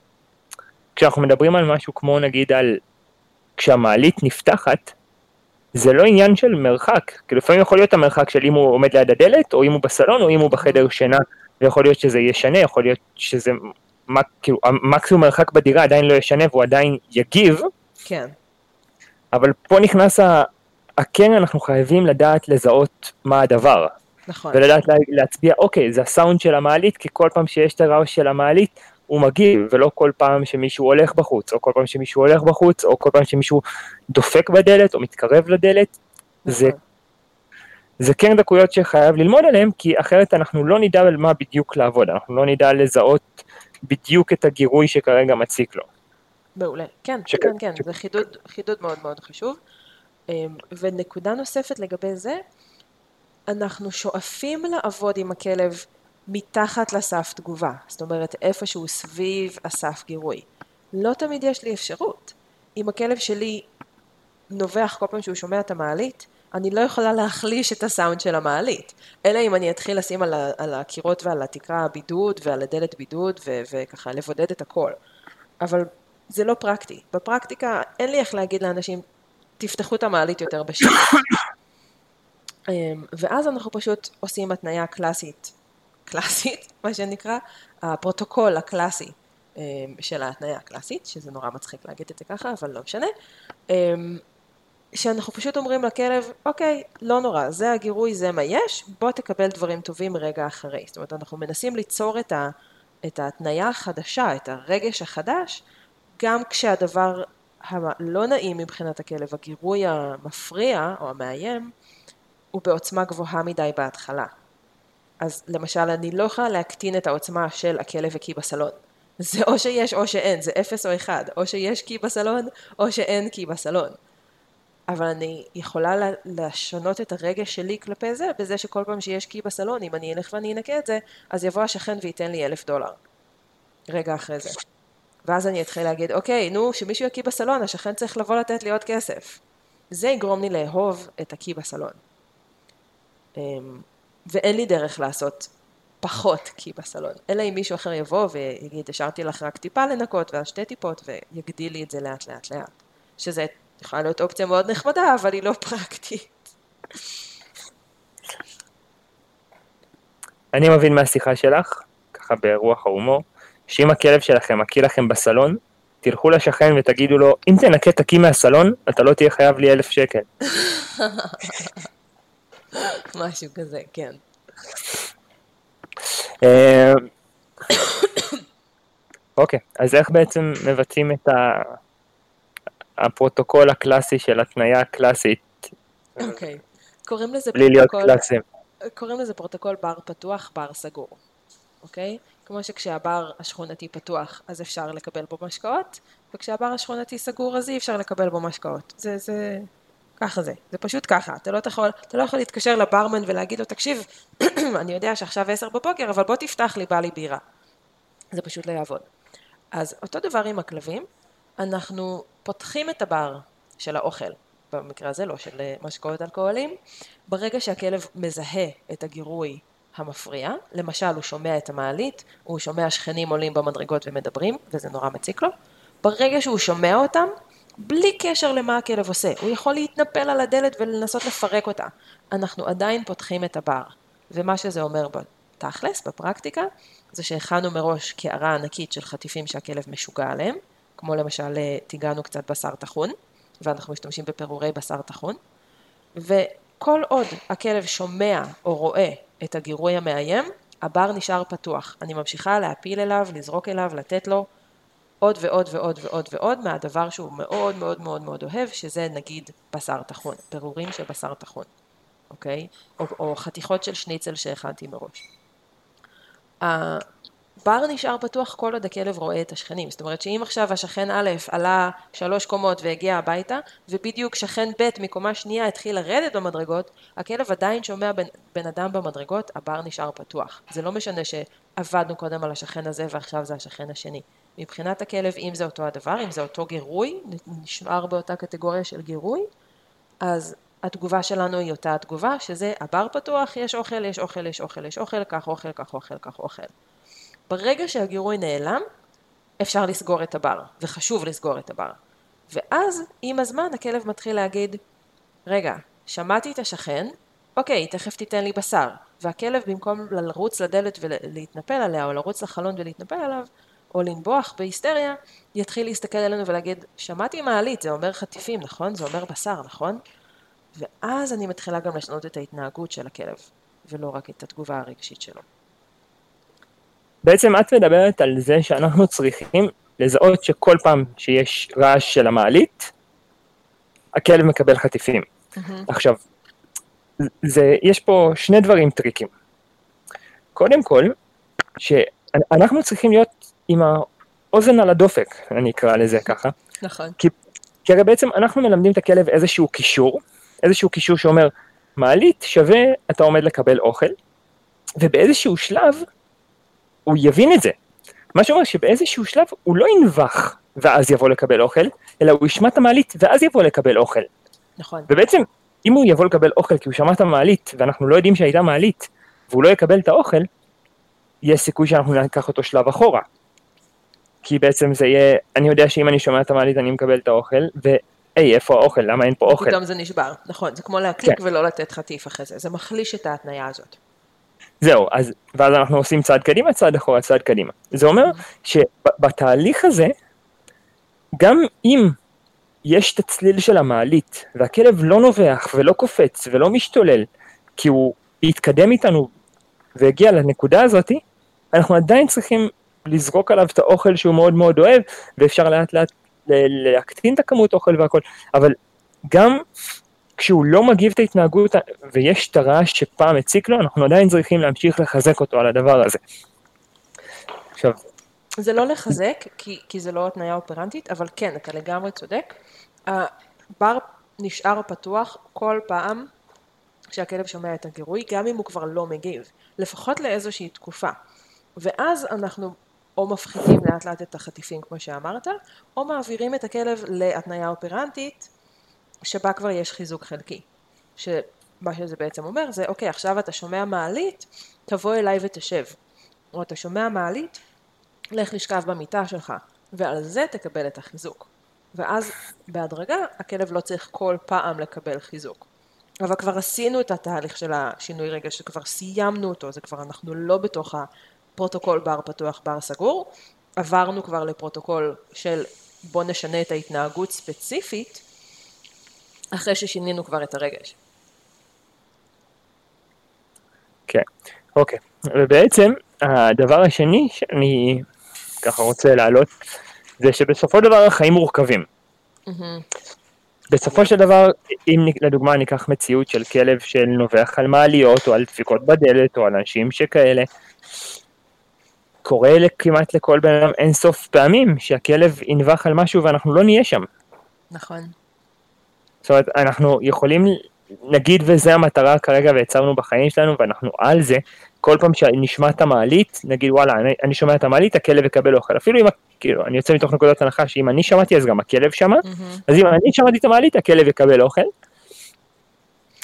כשאנחנו מדברים על משהו כמו נגיד על כשהמעלית נפתחת, זה לא עניין של מרחק, כי לפעמים יכול להיות המרחק של אם הוא עומד ליד הדלת, או אם הוא בסלון, או אם הוא בחדר שינה, ויכול להיות שזה ישנה, יכול להיות שזה, כאילו, המקסימום מרחק בדירה עדיין לא ישנה, והוא עדיין יגיב. כן. אבל פה נכנס כן, אנחנו חייבים לדעת לזהות מה הדבר. נכון. ולדעת להצביע, אוקיי, זה הסאונד של המעלית, כי כל פעם שיש את הרעש של המעלית, הוא מגיב, ולא כל פעם שמישהו הולך בחוץ, או כל פעם שמישהו הולך בחוץ, או כל פעם שמישהו דופק בדלת, או מתקרב לדלת. זה כן דקויות שחייב ללמוד עליהם, כי אחרת אנחנו לא נדע על מה בדיוק לעבוד, אנחנו לא נדע לזהות בדיוק את הגירוי שכרגע מציק לו. מעולה, כן, כן, כן, זה חידוד מאוד מאוד חשוב. ונקודה נוספת לגבי זה, אנחנו שואפים לעבוד עם הכלב מתחת לסף תגובה, זאת אומרת איפשהו סביב הסף גירוי. לא תמיד יש לי אפשרות. אם הכלב שלי נובח כל פעם שהוא שומע את המעלית, אני לא יכולה להחליש את הסאונד של המעלית, אלא אם אני אתחיל לשים על הקירות ועל התקרה בידוד ועל הדלת בידוד וככה לבודד את הכל. אבל זה לא פרקטי. בפרקטיקה אין לי איך להגיד לאנשים, תפתחו את המעלית יותר בשביל. ואז אנחנו פשוט עושים התניה קלאסית קלאסית, מה שנקרא, הפרוטוקול הקלאסי של ההתניה הקלאסית, שזה נורא מצחיק להגיד את זה ככה, אבל לא משנה, שאנחנו פשוט אומרים לכלב, אוקיי, לא נורא, זה הגירוי, זה מה יש, בוא תקבל דברים טובים רגע אחרי. זאת אומרת, אנחנו מנסים ליצור את ההתניה החדשה, את הרגש החדש, גם כשהדבר הלא נעים מבחינת הכלב, הגירוי המפריע או המאיים, הוא בעוצמה גבוהה מדי בהתחלה. אז למשל, אני לא יכולה להקטין את העוצמה של הכלב הקי בסלון. זה או שיש או שאין, זה 0 או 1, או שיש קי בסלון או שאין קי בסלון. אבל אני יכולה לשנות את הרגש שלי כלפי זה, בזה שכל פעם שיש קי בסלון, אם אני אלך ואני אנקה את זה, אז יבוא השכן וייתן לי $1,000. רגע אחרי זה. ואז אני אתחיל להגיד, אוקיי, נו, שמישהו יקי בסלון, השכן צריך לבוא לתת לי עוד כסף. זה יגרום לי לאהוב את הקי בסלון. ואין לי דרך לעשות פחות קי בסלון. אלא אם מישהו אחר יבוא ויגיד, השארתי לך רק טיפה לנקות, ואז 2 טיפות, ויגדיל לי את זה לאט לאט לאט. שזה יכולה להיות אופציה מאוד נחמדה, אבל היא לא פרקטית. אני מבין מהשיחה שלך, ככה ברוח ההומור, שאם הכלב שלכם, הקי לכם בסלון, תלכו לשכן ותגידו לו, אם תנקה את הקי מהסלון, אתה לא תהיה חייב לי $1,000. משהו כזה, כן. אוקיי, אז איך בעצם מבצעים את הפרוטוקול הקלאסי של התניה הקלאסית? אוקיי, קוראים לזה פרוטוקול בר פתוח, בר סגור. אוקיי? כמו שכשהבר השכונתי פתוח, אז אפשר לקבל בו משקאות, וכשהבר השכונתי סגור, אז אי אפשר לקבל בו משקאות. זה ככה זה. זה פשוט ככה. אתה לא יכול להתקשר לברמן ולהגיד לו, תקשיב, אני יודע שעכשיו 10:00, אבל בוא תפתח לי, בא לי בירה. זה פשוט לא יעבוד. אז אותו דבר עם הכלבים, אנחנו פותחים את הבר של האוכל, במקרה הזה לא, של משקאות אלכוהולים, ברגע שהכלב מזהה את הגירוי המפריע, למשל הוא שומע את המעלית, הוא שומע שכנים עולים במדרגות ומדברים, וזה נורא מציק לו, ברגע שהוא שומע אותם, בלי קשר למה הכלב עושה, הוא יכול להתנפל על הדלת ולנסות לפרק אותה, אנחנו עדיין פותחים את הבר, ומה שזה אומר בתכלס, בפרקטיקה, זה שהכנו מראש קערה ענקית של חטיפים שהכלב משוגע עליהם, כמו למשל תיגענו קצת בשר תחון, ואנחנו משתמשים בפירורי בשר תחון, וכל עוד הכלב שומע או רואה את הגירוי המאיים, הבר נשאר פתוח. אני ממשיכה להפיל אליו, לזרוק אליו, לתת לו עוד ועוד ועוד ועוד ועוד, מהדבר שהוא מאוד מאוד מאוד מאוד אוהב, שזה נגיד בשר תחון, פירורים של בשר תחון, אוקיי? או חתיכות של שניצל שהכנתי מראש. הבר נשאר פתוח כל עוד הכלב רואה את השכנים, זאת אומרת שאם עכשיו השכן א' עלה 3 קומות והגיע הביתה, ובדיוק שכן ב' מקומה שנייה התחיל לרדת במדרגות, הכלב עדיין שומע בן אדם במדרגות, הבר נשאר פתוח. זה לא משנה שעבדנו קודם על השכן הזה ועכשיו זה השכן השני. מבחינת הכלב, אם זה אותו הדבר, אם זה אותו גירוי, נשאר באותה קטגוריה של גירוי, אז התגובה שלנו היא אותה התגובה, שזה הבר פתוח, יש אוכל, יש אוכל, יש אוכל, יש אוכל, כך אוכל, כך אוכל, כך אוכל. ברגע שהגירוי נעלם, אפשר לסגור את הבר, וחשוב לסגור את הבר. ואז, עם הזמן, הכלב מתחיל להגיד, רגע, שמעתי את השכן, אוקיי, תכף תיתן לי בשר. והכלב, במקום לרוץ לדלת ולהתנפל עליה, או לרוץ לחלון ולהתנפל עליו, או לנבוח בהיסטריה, יתחיל להסתכל עלינו ולהגיד, שמעתי מעלית, זה אומר חטיפים, נכון? זה אומר בשר, נכון? ואז אני מתחילה גם לשנות את ההתנהגות של הכלב, ולא רק את התגובה הרגשית שלו. בעצם את מדברת על זה שאנחנו צריכים לזהות שכל פעם שיש רעש של המעלית, הכלב מקבל חטיפים. עכשיו, יש פה 2 דברים טריקים. קודם כל, שאנחנו צריכים להיות עם האוזן על הדופק, אני אקרא לזה ככה. נכון. כי הרי בעצם אנחנו מלמדים את הכלב איזשהו קישור שאומר, מעלית שווה, אתה עומד לקבל אוכל, ובאיזשהו שלב, הוא יבין את זה. מה שאומר שבאיזשהו שלב הוא לא ינבח ואז יבוא לקבל אוכל, אלא הוא ישמע את המעלית ואז יבוא לקבל אוכל. נכון. ובעצם אם הוא יבוא לקבל אוכל כי הוא שמע את המעלית ואנחנו לא יודעים שהייתה מעלית והוא לא יקבל את האוכל, יש סיכוי שאנחנו ניקח אותו שלב אחורה. כי בעצם זה יהיה, אני יודע שאם אני שומע את המעלית אני מקבל את האוכל איפה האוכל? למה אין פה אוכל? פתאום זה נשבר. נכון, זה כמו להקליק ולא לתת חטיף אחרי זה. זה מחליש את ההתניה הזאת. זהו, ואז אנחנו עושים צעד קדימה, צעד אחורה, צעד קדימה. זה אומר שבתהליך הזה, גם אם יש את הצליל של המעלית, והכלב לא נובח ולא קופץ ולא משתולל, כי הוא התקדם איתנו והגיע לנקודה הזאת, אנחנו עדיין צריכים לזרוק עליו את האוכל שהוא מאוד מאוד אוהב, ואפשר לאט לאט להקטין את הכמות אוכל והכל, אבל גם כשהוא לא מגיב את ההתנהגות ויש את הרעש שפעם הציק לו, אנחנו עדיין צריכים להמשיך לחזק אותו על הדבר הזה. עכשיו, זה לא לחזק, כי זה לא התניה אופרנטית, אבל כן, אתה לגמרי צודק. הבר נשאר פתוח כל פעם כשהכלב שומע את הגירוי, גם אם הוא כבר לא מגיב, לפחות לאיזושהי תקופה. ואז אנחנו או מפחיתים לאט לאט את החטיפים, כמו שאמרת, או מעבירים את הכלב להתניה אופרנטית, שבה כבר יש חיזוק חלקי. שמה שזה בעצם אומר זה, אוקיי, עכשיו אתה שומע מעלית, תבוא אליי ותשב. או אתה שומע מעלית, לך לשכב במיטה שלך, ועל זה תקבל את החיזוק. ואז בהדרגה, הכלב לא צריך כל פעם לקבל חיזוק. אבל כבר עשינו את התהליך של השינוי רגע, שכבר סיימנו אותו, זה כבר אנחנו לא בתוך הפרוטוקול בר פתוח, בר סגור, עברנו כבר לפרוטוקול של בוא נשנה את ההתנהגות ספציפית, אחרי ששינינו כבר את הרגש. כן, אוקיי. ובעצם הדבר השני שאני ככה רוצה להעלות, זה שבסופו של דבר החיים מורכבים. בסופו של דבר, אם לדוגמה ניקח מציאות של כלב של נובח על מעליות, או על דפיקות בדלת, או על אנשים שכאלה, קורה כמעט לכל בן אדם אין סוף פעמים שהכלב ינבח על משהו ואנחנו לא נהיה שם. נכון. זאת אומרת, אנחנו יכולים נגיד, וזה המטרה כרגע ויצרנו בחיים שלנו, ואנחנו על זה, כל פעם שנשמע את המעלית, נגיד, וואלה, אני שומע את המעלית, הכלב יקבל אוכל. אפילו אם, כאילו, אני יוצא מתוך נקודת הנחה, שאם אני שמעתי, אז גם הכלב שמע. אז אם אני שמעתי את המעלית, הכלב יקבל אוכל.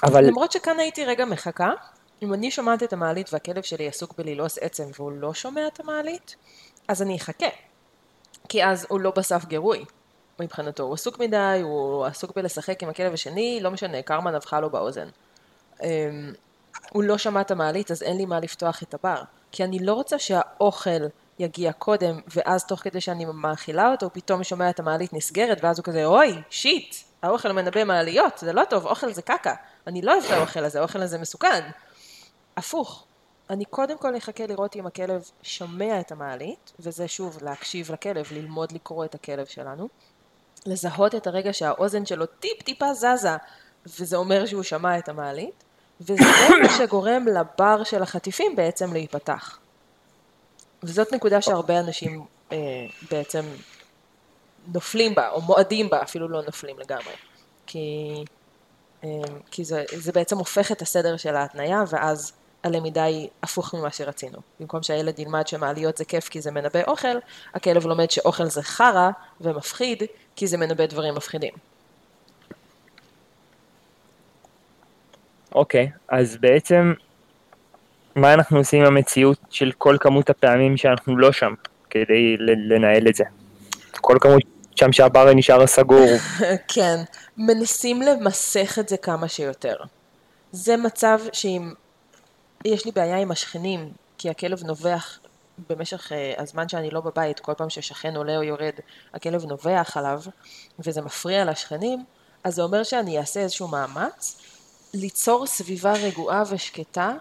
אבל... למרות שכאן הייתי רגע מחכה, אם אני שומעת את המעלית, והכלב שלי עסוק בלילוס עצם, והוא לא שומע את המעלית, אז אני אחכה. כי אז הוא לא בסף גירוי. מבחינתו, הוא עסוק מדי, הוא עסוק בלשחק עם הכלב השני, לא משנה, קרמה נבחה לו באוזן. הוא לא שמע את המעלית, אז אין לי מה לפתוח את הבר, כי אני לא רוצה שהאוכל יגיע קודם, ואז תוך כדי שאני מאכילה אותו, פתאום שומע את המעלית נסגרת, ואז הוא כזה, אוי, שיט, האוכל מנבא מעליות, זה לא טוב, אוכל זה קקה, אני לא אוהב את האוכל הזה, האוכל הזה מסוכן. הפוך, אני קודם כל אחכה לראות אם הכלב שומע את המעלית, וזה שוב להקשיב לכלב, ללמוד לקרוא את הכלב שלנו. לזהות את הרגע שהאוזן שלו טיפ-טיפה זזה, וזה אומר שהוא שמע את המעלית, וזה מה שגורם לבר של החטיפים בעצם להיפתח. וזאת נקודה שהרבה אנשים בעצם נופלים בה, או מועדים בה, אפילו לא נופלים לגמרי. כי זה בעצם הופך את הסדר של ההתניה, ואז הלמידה היא הפוך ממה שרצינו. במקום שהילד ילמד שמעליות זה כיף כי זה מנבא אוכל, הכלב לומד שאוכל זה חרה ומפחיד, כי זה מנבא דברים מפחידים. אוקיי, אז בעצם מה אנחנו עושים עם המציאות של כל כמות הפעמים שאנחנו לא שם, כדי לנהל את זה? כל כמות שם שהבר נשאר סגור. כן, מנסים למסך את זה כמה שיותר. זה מצב שאם יש לי בעיה עם השכנים, כי הכלב נובח במשך הזמן שאני לא בבית, כל פעם ששכן עולה או יורד, הכלב נובח עליו, וזה מפריע לשכנים, אז זה אומר שאני אעשה איזשהו מאמץ, ליצור סביבה רגועה ושקטה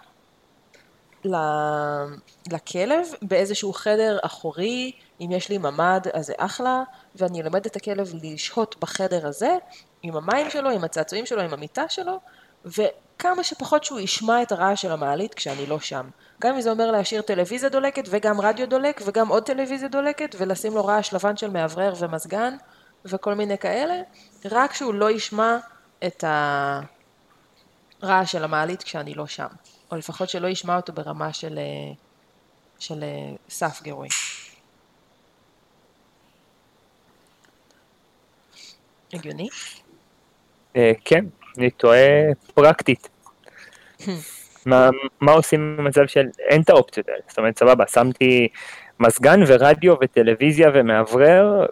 לכלב, באיזשהו חדר אחורי, אם יש לי ממד, אז זה אחלה, ואני אלמד את הכלב לשהות בחדר הזה, עם המים שלו, עם הצעצועים שלו, עם המיטה שלו, וכמה שפחות שהוא ישמע את הרעש של המעלית כשאני לא שם. גם אם זה אומר להשאיר טלוויזיה דולקת וגם רדיו דולק וגם עוד טלוויזיה דולקת ולשים לו רעש לבן של מאוורר ומזגן וכל מיני כאלה, רק שהוא לא ישמע את הרעש של המעלית כשאני לא שם. או לפחות שלא ישמע אותו ברמה של סף גירוי. הגיוני? כן. אני טועה פרקטית. מה עושים במצב של אין את האופציות האלה? זאת אומרת, סבבה, שמתי מזגן ורדיו וטלוויזיה ומעברר,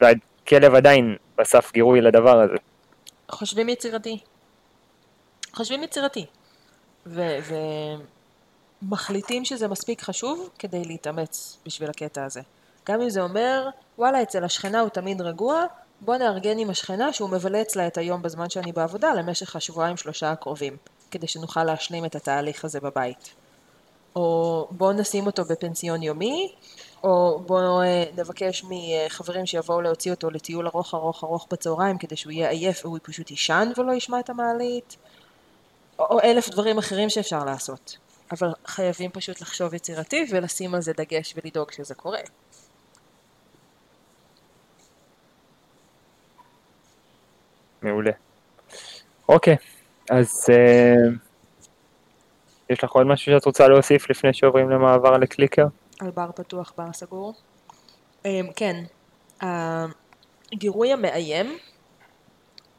והכלב עדיין בסף גירוי לדבר הזה. חושבים יצירתי. מחליטים שזה מספיק חשוב כדי להתאמץ בשביל הקטע הזה. גם אם זה אומר, וואלה, אצל השכנה הוא תמיד רגוע, בוא נארגן עם השכנה שהוא מבלץ לה את היום בזמן שאני בעבודה למשך השבועיים-3 הקרובים, כדי שנוכל להשלים את התהליך הזה בבית. או בוא נשים אותו בפנסיון יומי, או בוא נבקש מחברים שיבואו להוציא אותו לטיול ארוך ארוך ארוך בצהריים, כדי שהוא יהיה עייף והוא פשוט ישן ולא ישמע את המעלית, או 1000 דברים אחרים שאפשר לעשות. אבל חייבים פשוט לחשוב יצירתי ולשים על זה דגש ולדאוג שזה קורה. מעולה. אוקיי, אז יש לך עוד משהו שאת רוצה להוסיף לפני שעוברים למעבר לקליקר? על בר פתוח, בר סגור. כן, הגירוי המאיים,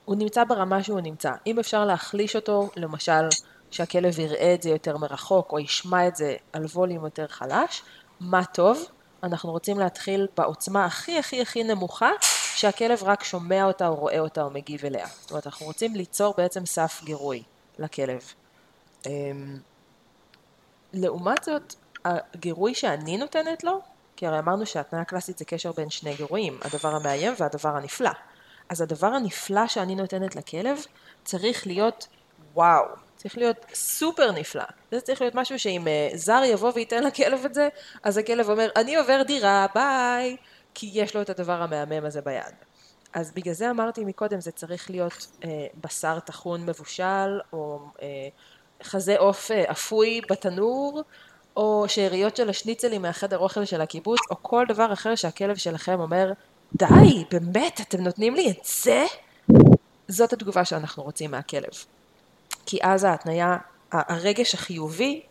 הוא נמצא ברמה שהוא נמצא. אם אפשר להחליש אותו, למשל, שהכלב יראה את זה יותר מרחוק, או ישמע את זה על ווליום יותר חלש, מה טוב, אנחנו רוצים להתחיל בעוצמה הכי הכי הכי נמוכה, שהכלב רק שומע אותה או רואה אותה או מגיב אליה. זאת אומרת, אנחנו רוצים ליצור בעצם סף גירוי לכלב. לעומת זאת, הגירוי שאני נותנת לו, כי הרי אמרנו שהתנאה הקלאסית זה קשר בין שני גירויים, הדבר המאיים והדבר הנפלא. אז הדבר הנפלא שאני נותנת לכלב צריך להיות וואו, צריך להיות סופר נפלא. זה צריך להיות משהו שאם זר יבוא וייתן לכלב את זה, אז הכלב אומר, אני עובר דירה, ביי, כי יש לו את הדבר המהמם הזה ביד. אז בגלל זה אמרתי מקודם, זה צריך להיות בשר תחון מבושל, או חזה עוף אפוי בתנור, או שאריות של השניצלים מהחדר אוכל של הקיבוץ, או כל דבר אחר שהכלב שלכם אומר, די, באמת, אתם נותנים לי את זה? זאת התגובה שאנחנו רוצים מהכלב. כי אז ההתניה, הרגש החיובי,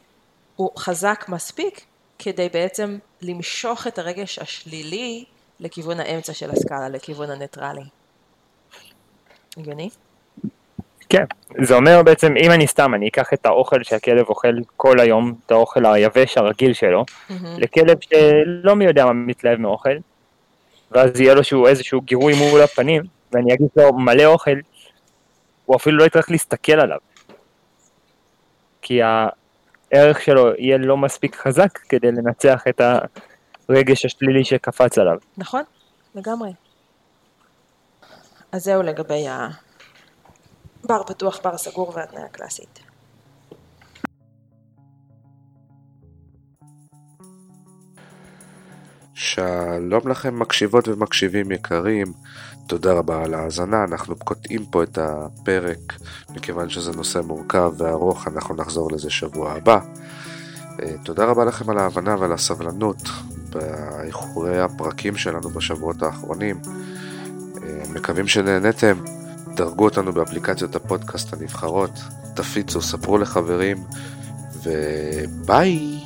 הוא חזק מספיק, כדי בעצם למשוך את הרגש השלילי, לכיוון האמצע של הסקאלה, לכיוון הניטרלי. הגיוני? כן, זה אומר בעצם, אם אני סתם, אני אקח את האוכל שהכלב אוכל כל היום, את האוכל היבש הרגיל שלו, לכלב שלא מי יודע מה מתלהב מאוכל, ואז יהיה לו איזשהו גירוי מול הפנים, ואני אגיד לו מלא אוכל, הוא אפילו לא יצטרך להסתכל עליו. כי הערך שלו יהיה לא מספיק חזק, כדי לנצח את הרגש השלילי שקפץ עליו. נכון, לגמרי. אז זהו לגבי בר פתוח, בר סגור והתנאה הקלאסית. שלום לכם מקשיבות ומקשיבים יקרים, תודה רבה על ההאזנה. אנחנו קוטעים פה את הפרק מכיוון שזה נושא מורכב וארוך, אנחנו נחזור לזה שבוע הבא. תודה רבה לכם על ההבנה ועל הסבלנות באיחורי הפרקים שלנו בשבועות האחרונים. מקווים שנהנתם, דרגו אותנו באפליקציות הפודקאסט הנבחרות, תפיצו, ספרו לחברים, וביי!